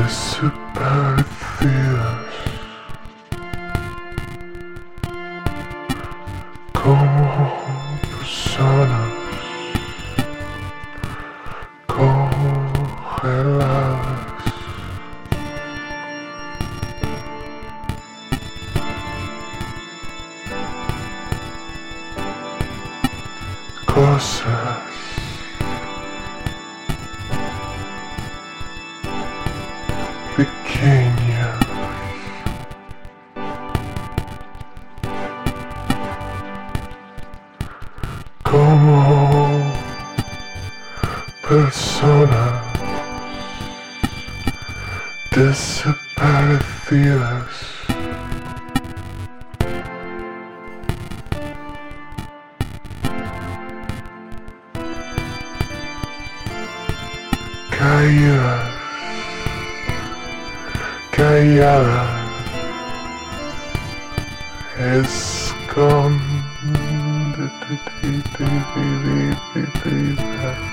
This is bad fears. Come on, personas. Congeladas. Cosas. Pequeñas. Como personas desaparecidas. Caídas. Callada, escondida, congelada, prefabricada.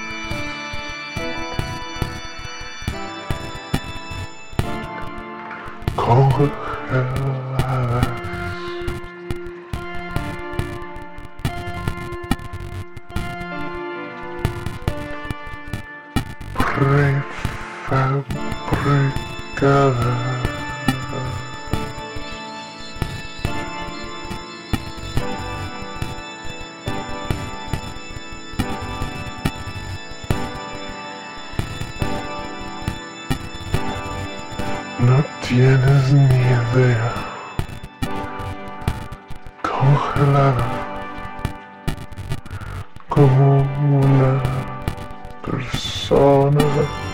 No tienes ni idea. Congelada como una persona.